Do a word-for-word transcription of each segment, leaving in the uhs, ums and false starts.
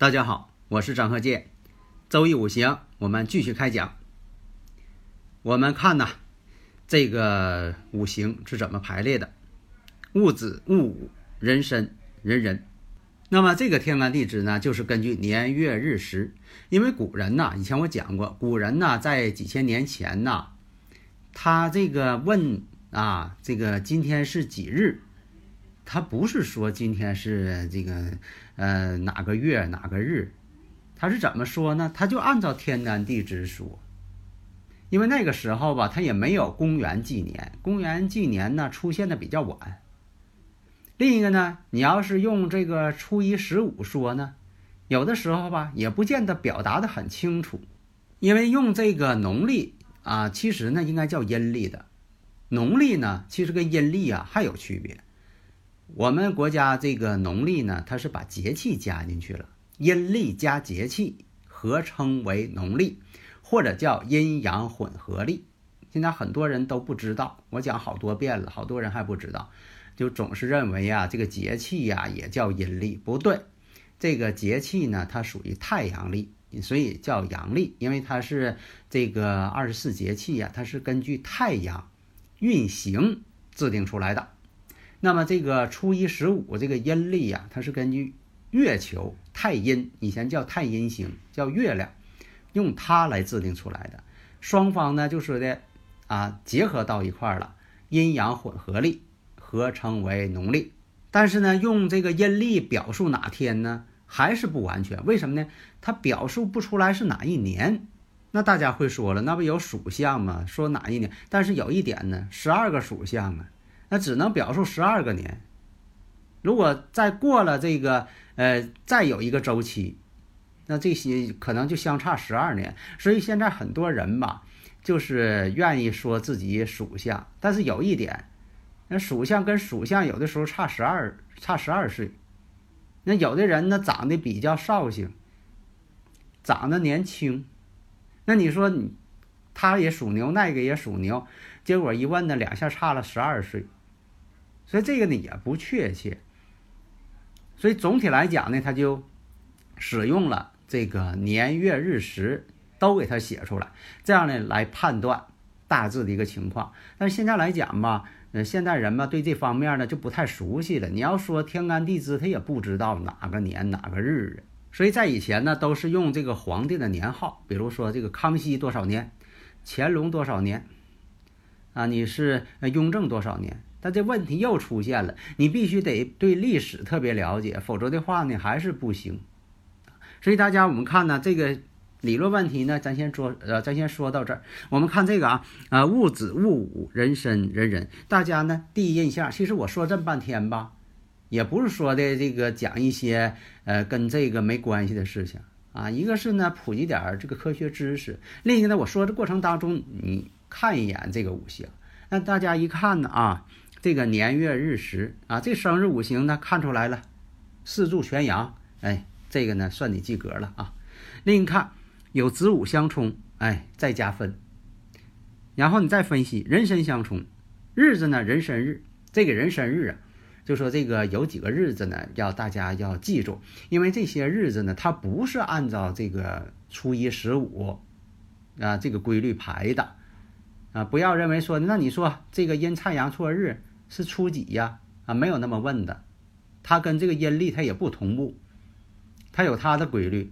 大家好，我是张鹤健。周易五行我们继续开讲。我们看呢、啊、这个五行是怎么排列的，戊子、戊午、壬申、壬壬。那么这个天干地支呢，就是根据年月日时。因为古人呢，以前我讲过，古人呢在几千年前呢，他这个问啊，这个今天是几日，他不是说今天是这个呃哪个月哪个日，他是怎么说呢？他就按照天干地支说。因为那个时候吧，他也没有公元纪年，公元纪年呢出现的比较晚。另一个呢，你要是用这个初一十五说呢，有的时候吧也不见得表达的很清楚。因为用这个农历啊，其实呢应该叫阴历的，农历呢其实跟阴历啊还有区别。我们国家这个农历呢，它是把节气加进去了，阴历加节气合称为农历，或者叫阴阳混合历。现在很多人都不知道，我讲好多遍了，好多人还不知道，就总是认为啊，这个节气呀、啊、也叫阴历，不对，这个节气呢它属于太阳历，所以叫阳历，因为它是这个二十四节气呀、啊，它是根据太阳运行制定出来的。那么这个初一十五这个阴历啊，它是根据月球太阴，以前叫太阴星，叫月亮，用它来制定出来的。双方呢就是的啊结合到一块了，阴阳混合历合称为农历。但是呢，用这个阴历表述哪天呢，还是不完全。为什么呢？它表述不出来是哪一年。那大家会说了，那不有属相吗？说哪一年？但是有一点呢，十二个属相啊。那只能表述十二个年，如果再过了这个呃，再有一个周期，那这些可能就相差十二年。所以现在很多人吧，就是愿意说自己属相，但是有一点，那属相跟属相有的时候差十二，差十二岁。那有的人呢长得比较绍兴，长得年轻，那你说你他也属牛，那个也属牛，结果一问呢，两下差了十二岁。所以这个呢也不确切。所以总体来讲呢，他就使用了这个年月日时都给他写出来，这样呢来判断大致的一个情况。但是现在来讲吧，呃，现代人嘛对这方面呢就不太熟悉了。你要说天干地支，他也不知道哪个年哪个日。所以在以前呢都是用这个皇帝的年号，比如说这个康熙多少年，乾隆多少年啊，你是雍正多少年。但这问题又出现了，你必须得对历史特别了解，否则的话呢还是不行。所以大家我们看呢，这个理论问题呢咱先说呃，咱先说到这儿。我们看这个啊啊，戊子、戊午、壬申、壬壬。大家呢第一印象，其实我说这么半天吧，也不是说的这个讲一些呃跟这个没关系的事情啊。一个是呢普及点这个科学知识，另一个呢我说这过程当中你看一眼这个五行，那大家一看呢啊，这个年月日时啊，这生日五行呢看出来了，四柱全阳，哎，这个呢算你及格了啊。另一看有子午相冲，哎，再加分。然后你再分析壬申相冲，日子呢壬申日，这个壬申日啊，就说这个有几个日子呢要大家要记住，因为这些日子呢它不是按照这个初一十五啊这个规律排的。啊，不要认为说，那你说这个阴差阳错日是初几呀？啊，没有那么问的，它跟这个阴历它也不同步，它有它的规律。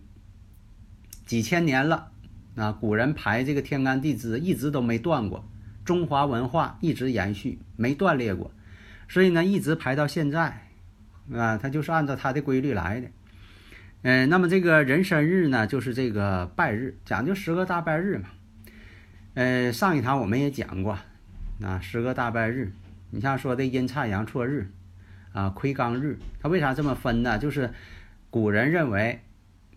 几千年了，啊，古人排这个天干地支一直都没断过，中华文化一直延续，没断裂过，所以呢，一直排到现在，啊，它就是按照它的规律来的。呃，那么这个壬申日呢，就是这个拜日，讲究十个大拜日嘛。呃，上一堂我们也讲过，啊，十个大拜日，你像说的阴差阳错日，啊，魁罡日，它为啥这么分呢？就是古人认为，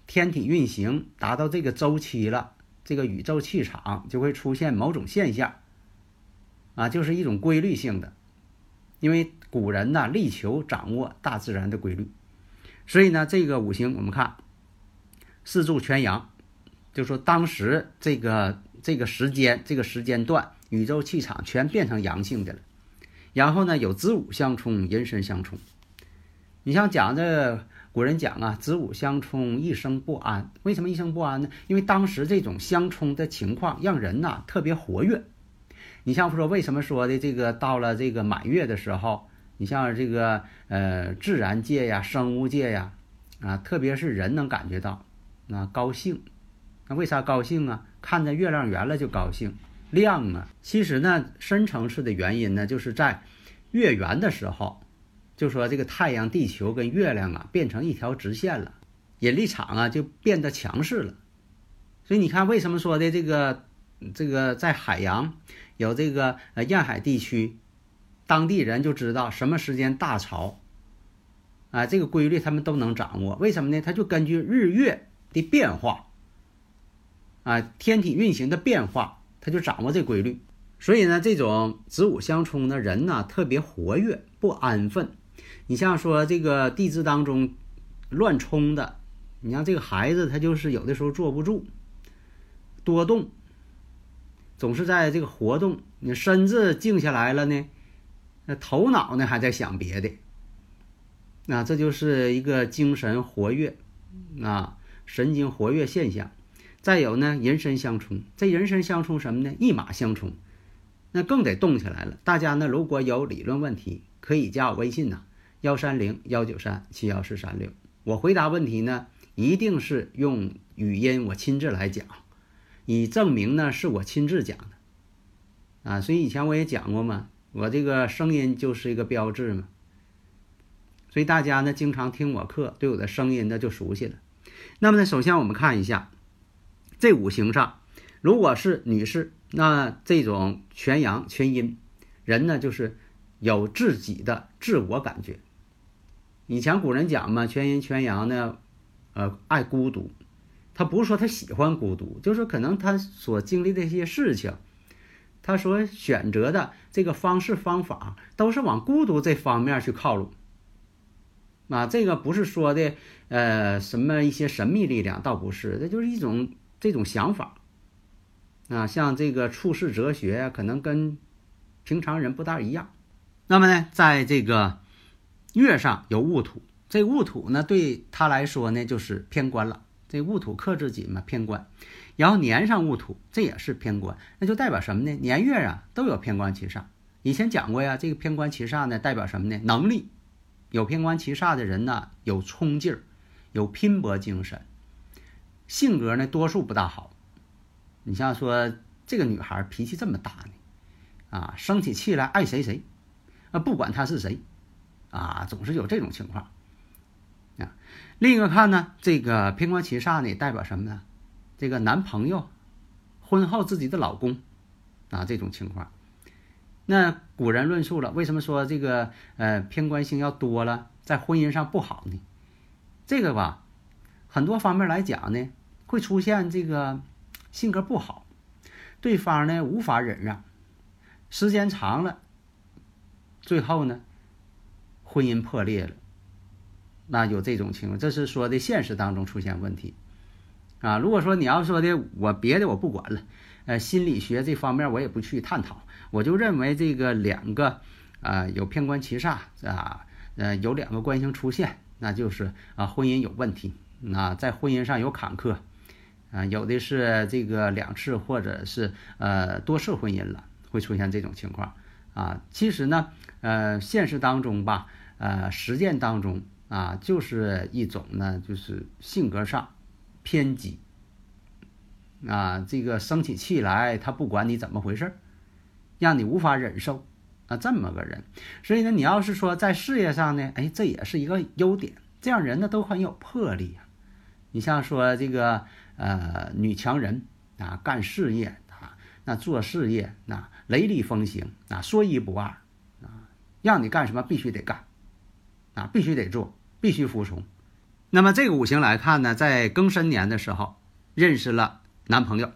天体运行达到这个周期了，这个宇宙气场就会出现某种现象，啊，就是一种规律性的，因为古人呢力求掌握大自然的规律。所以呢，这个五行我们看四柱全阳，就说当时这个这个时间这个时间段，宇宙气场全变成阳性的了。然后呢，有子午相冲，寅申相冲。你像讲这古人讲啊，子午相冲，一生不安。为什么一生不安呢？因为当时这种相冲的情况让人呐、啊、特别活跃。你像说为什么说的这个到了这个满月的时候，你像这个呃自然界呀、生物界呀，啊，特别是人能感觉到，啊，高兴。那为啥高兴啊？看着月亮圆了就高兴，亮啊！其实呢，深层次的原因呢，就是在月圆的时候，就说这个太阳、地球跟月亮啊变成一条直线了，引力场啊就变得强势了。所以你看，为什么说的这个这个在海洋有这个呃沿海地区？当地人就知道什么时间大潮，啊，这个规律他们都能掌握。为什么呢？他就根据日月的变化，啊，天体运行的变化，他就掌握这规律。所以呢，这种子午相冲的人呢，特别活跃，不安分。你像说这个地支当中乱冲的，你像这个孩子，他就是有的时候坐不住，多动，总是在这个活动。你身子静下来了呢，那头脑呢还在想别的，那这就是一个精神活跃啊，神经活跃现象。再有呢，寅申相冲，这寅申相冲什么呢？一马相冲，那更得动起来了。大家呢如果有理论问题，可以加我微信呐，幺三零幺九三七幺四三六，我回答问题呢一定是用语音我亲自来讲，以证明呢是我亲自讲的啊。所以以前我也讲过嘛。我这个声音就是一个标志嘛，所以大家呢经常听我课，对我的声音呢就熟悉了。那么呢，首先我们看一下这五行上，如果是女士，那这种全阳全阴人呢，就是有自己的自我感觉。以前古人讲嘛，全阴全阳呢，呃，爱孤独。他不是说他喜欢孤独，就是可能他所经历的一些事情，他所选择的这个方式方法都是往孤独这方面去靠拢，啊，这个不是说的呃什么一些神秘力量，倒不是，这就是一种这种想法，啊，像这个处世哲学可能跟平常人不大一样。那么呢，在这个月上有戊土，这戊土呢对他来说呢就是偏官了，这戊土克自己嘛，偏官。然后年上戊土，这也是偏官，那就代表什么呢？年月啊都有偏官七煞。以前讲过呀，这个偏官七煞呢代表什么呢？能力。有偏官七煞的人呢，有冲劲儿，有拼搏精神。性格呢多数不大好。你像说这个女孩脾气这么大呢，啊，生起气来爱谁谁，啊，不管她是谁，啊，总是有这种情况。啊，另一个看呢，这个偏官七煞呢代表什么呢？这个男朋友婚后自己的老公啊，这种情况。那古人论述了为什么说这个呃偏官星要多了在婚姻上不好呢？这个吧，很多方面来讲呢会出现这个性格不好，对方呢无法忍让，时间长了最后呢婚姻破裂了，那有这种情况，这是说的现实当中出现问题啊。如果说你要说的我别的我不管了，呃，心理学这方面我也不去探讨，我就认为这个两个啊、呃、有偏官七煞啊，呃有两个官星出现，那就是啊婚姻有问题，那、啊、在婚姻上有坎坷，啊，有的是这个两次或者是呃多次婚姻了，会出现这种情况啊。其实呢，呃，现实当中吧，呃，实践当中啊，就是一种呢，就是性格上。偏激啊，这个生起气来，他不管你怎么回事，让你无法忍受啊，这么个人。所以呢，你要是说在事业上呢，哎，这也是一个优点，这样人呢都很有魄力啊，你像说这个呃女强人啊，干事业啊，那做事业啊，雷厉风行啊，说一不二啊，让你干什么必须得干啊，必须得做，必须服从。那么这个五行来看呢，在庚申年的时候认识了男朋友。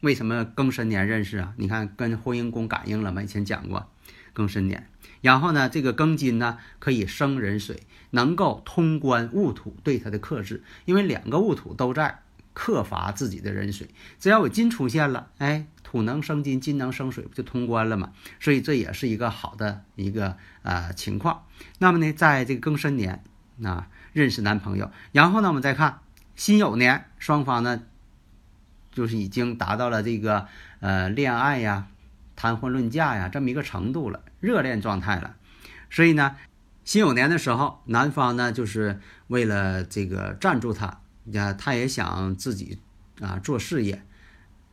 为什么庚申年认识啊？你看跟婚姻宫感应了吗？以前讲过庚申年。然后呢，这个庚金呢可以生人水，能够通关戊土对它的克制，因为两个戊土都在克伐自己的人水，只要有金出现了，哎，土能生金，金能生水，不就通关了吗？所以这也是一个好的一个呃情况。那么呢，在这个庚申年啊认识男朋友，然后呢，我们再看辛酉年，双方呢就是已经达到了这个呃恋爱呀、谈婚论嫁呀这么一个程度了，热恋状态了。所以呢，辛酉年的时候，男方呢就是为了这个赞助他，他也想自己啊做事业，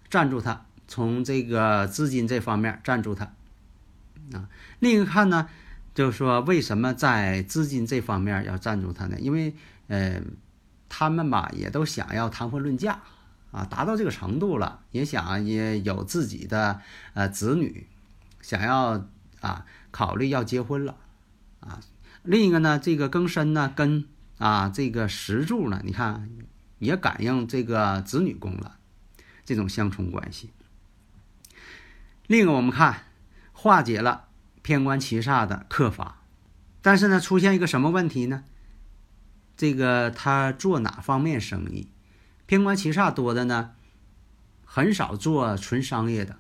赞助他，从这个资金这方面赞助他啊。另一个看呢，就是说为什么在资金这方面要赞助他呢？因为呃他们吧也都想要谈婚论嫁啊，达到这个程度了，也想也有自己的呃子女，想要啊考虑要结婚了啊。另一个呢，这个庚申呢跟啊这个石柱呢，你看也感应这个子女宫了，这种相冲关系。另一个我们看化解了偏官七煞的克伐，但是呢出现一个什么问题呢？这个他做哪方面生意？偏官七煞多的呢，很少做纯商业的，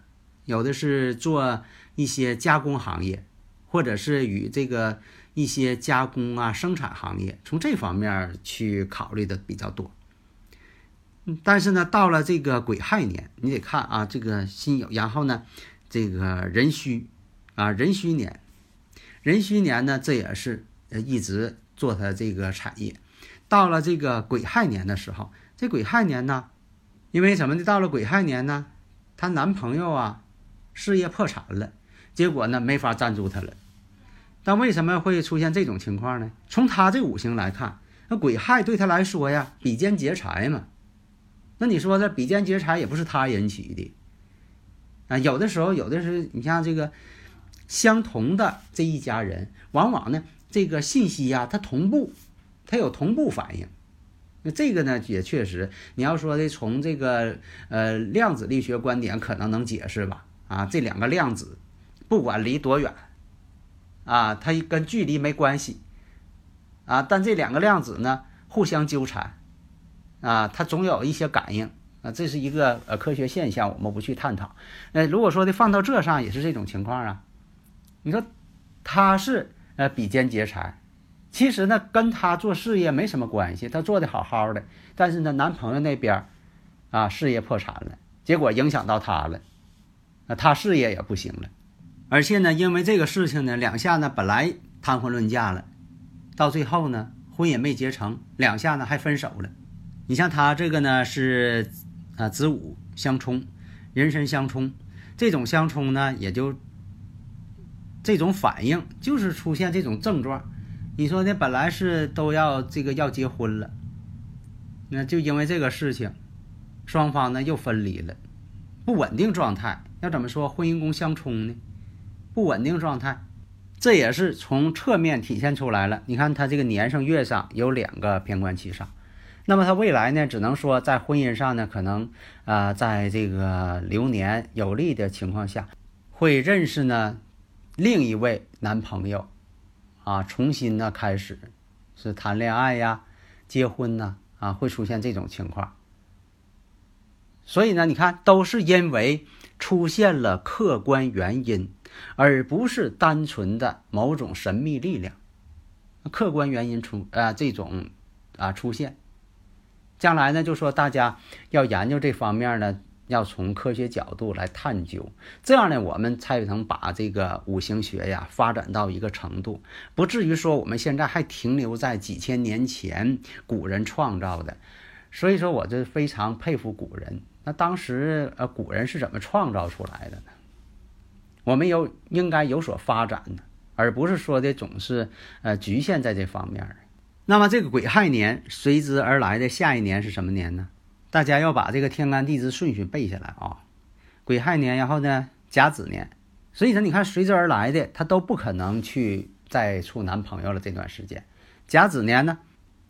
有的是做一些加工行业，或者是与这个一些加工啊、生产行业，从这方面去考虑的比较多。但是呢，到了这个癸亥年，你得看啊，这个辛酉，然后呢，这个壬戌啊，壬戌年，壬戌年呢，这也是一直做它这个产业。到了这个癸亥年的时候。这癸亥年呢，因为什么呢？到了癸亥年呢，她男朋友啊事业破产了，结果呢没法赞助她了。但为什么会出现这种情况呢？从她这五行来看，那癸亥对她来说呀，比肩劫财嘛。那你说这比肩劫财也不是她引起的啊，有的时候有的是你像这个相同的这一家人，往往呢这个信息呀、啊，它同步，它有同步反应。那这个呢也确实，你要说的从这个呃量子力学观点可能能解释吧，啊，这两个量子不管离多远啊，它跟距离没关系啊，但这两个量子呢互相纠缠啊，它总有一些感应啊，这是一个呃科学现象，我们不去探讨。那、呃、如果说的放到这上也是这种情况啊，你说它是呃比肩劫财。其实呢，跟他做事业没什么关系，他做的好好的。但是呢，男朋友那边，啊，事业破产了，结果影响到他了，那他事业也不行了。而且呢，因为这个事情呢，两下呢本来谈婚论嫁了，到最后呢，婚也没结成，两下呢还分手了。你像他这个呢是，啊，子午相冲，人身相冲，这种相冲呢，也就这种反应就是出现这种症状。你说呢？本来是都要这个要结婚了，那就因为这个事情，双方呢又分离了，不稳定状态。要怎么说婚姻宫相冲呢？不稳定状态，这也是从侧面体现出来了。你看他这个年上月上有两个偏官七煞，那么他未来呢，只能说在婚姻上呢，可能啊、呃，在这个流年有利的情况下，会认识呢另一位男朋友。啊，重新呢开始是谈恋爱呀、结婚呐 啊, 啊，会出现这种情况。所以呢，你看都是因为出现了客观原因，而不是单纯的某种神秘力量。客观原因出啊这种啊出现，将来呢就说大家要研究这方面呢，要从科学角度来探究，这样呢我们才能把这个五行学呀发展到一个程度，不至于说我们现在还停留在几千年前古人创造的。所以说我就非常佩服古人，那当时呃古人是怎么创造出来的呢？我们有应该有所发展的，而不是说的总是呃局限在这方面。那么这个癸亥年随之而来的下一年是什么年呢？大家要把这个天干地支顺序背下来啊。癸亥年，然后呢甲子年，所以呢你看随之而来的他都不可能去再处男朋友了。这段时间甲子年呢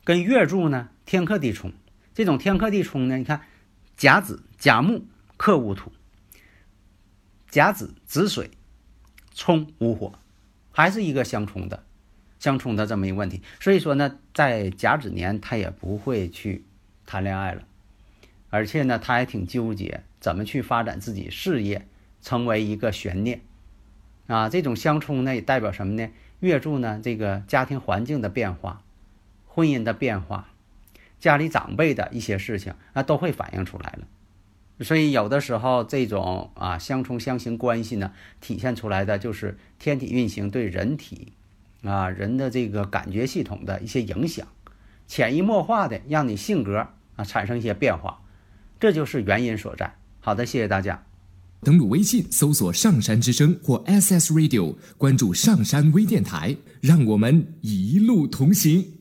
跟月柱呢天克地冲，这种天克地冲呢，你看甲子甲木克戊土，甲子子水冲午火，还是一个相冲的相冲的这么一个问题。所以说呢在甲子年他也不会去谈恋爱了，而且呢他还挺纠结怎么去发展自己事业，成为一个悬念啊。这种相冲呢也代表什么呢？月柱呢这个家庭环境的变化，婚姻的变化，家里长辈的一些事情啊都会反映出来了。所以有的时候这种啊相冲相刑关系呢体现出来的就是天体运行对人体啊人的这个感觉系统的一些影响，潜移默化的让你性格啊产生一些变化，这就是原因所在。好的，谢谢大家。登录微信搜索上山之声或 S S Radio， 关注上山微电台，让我们一路同行。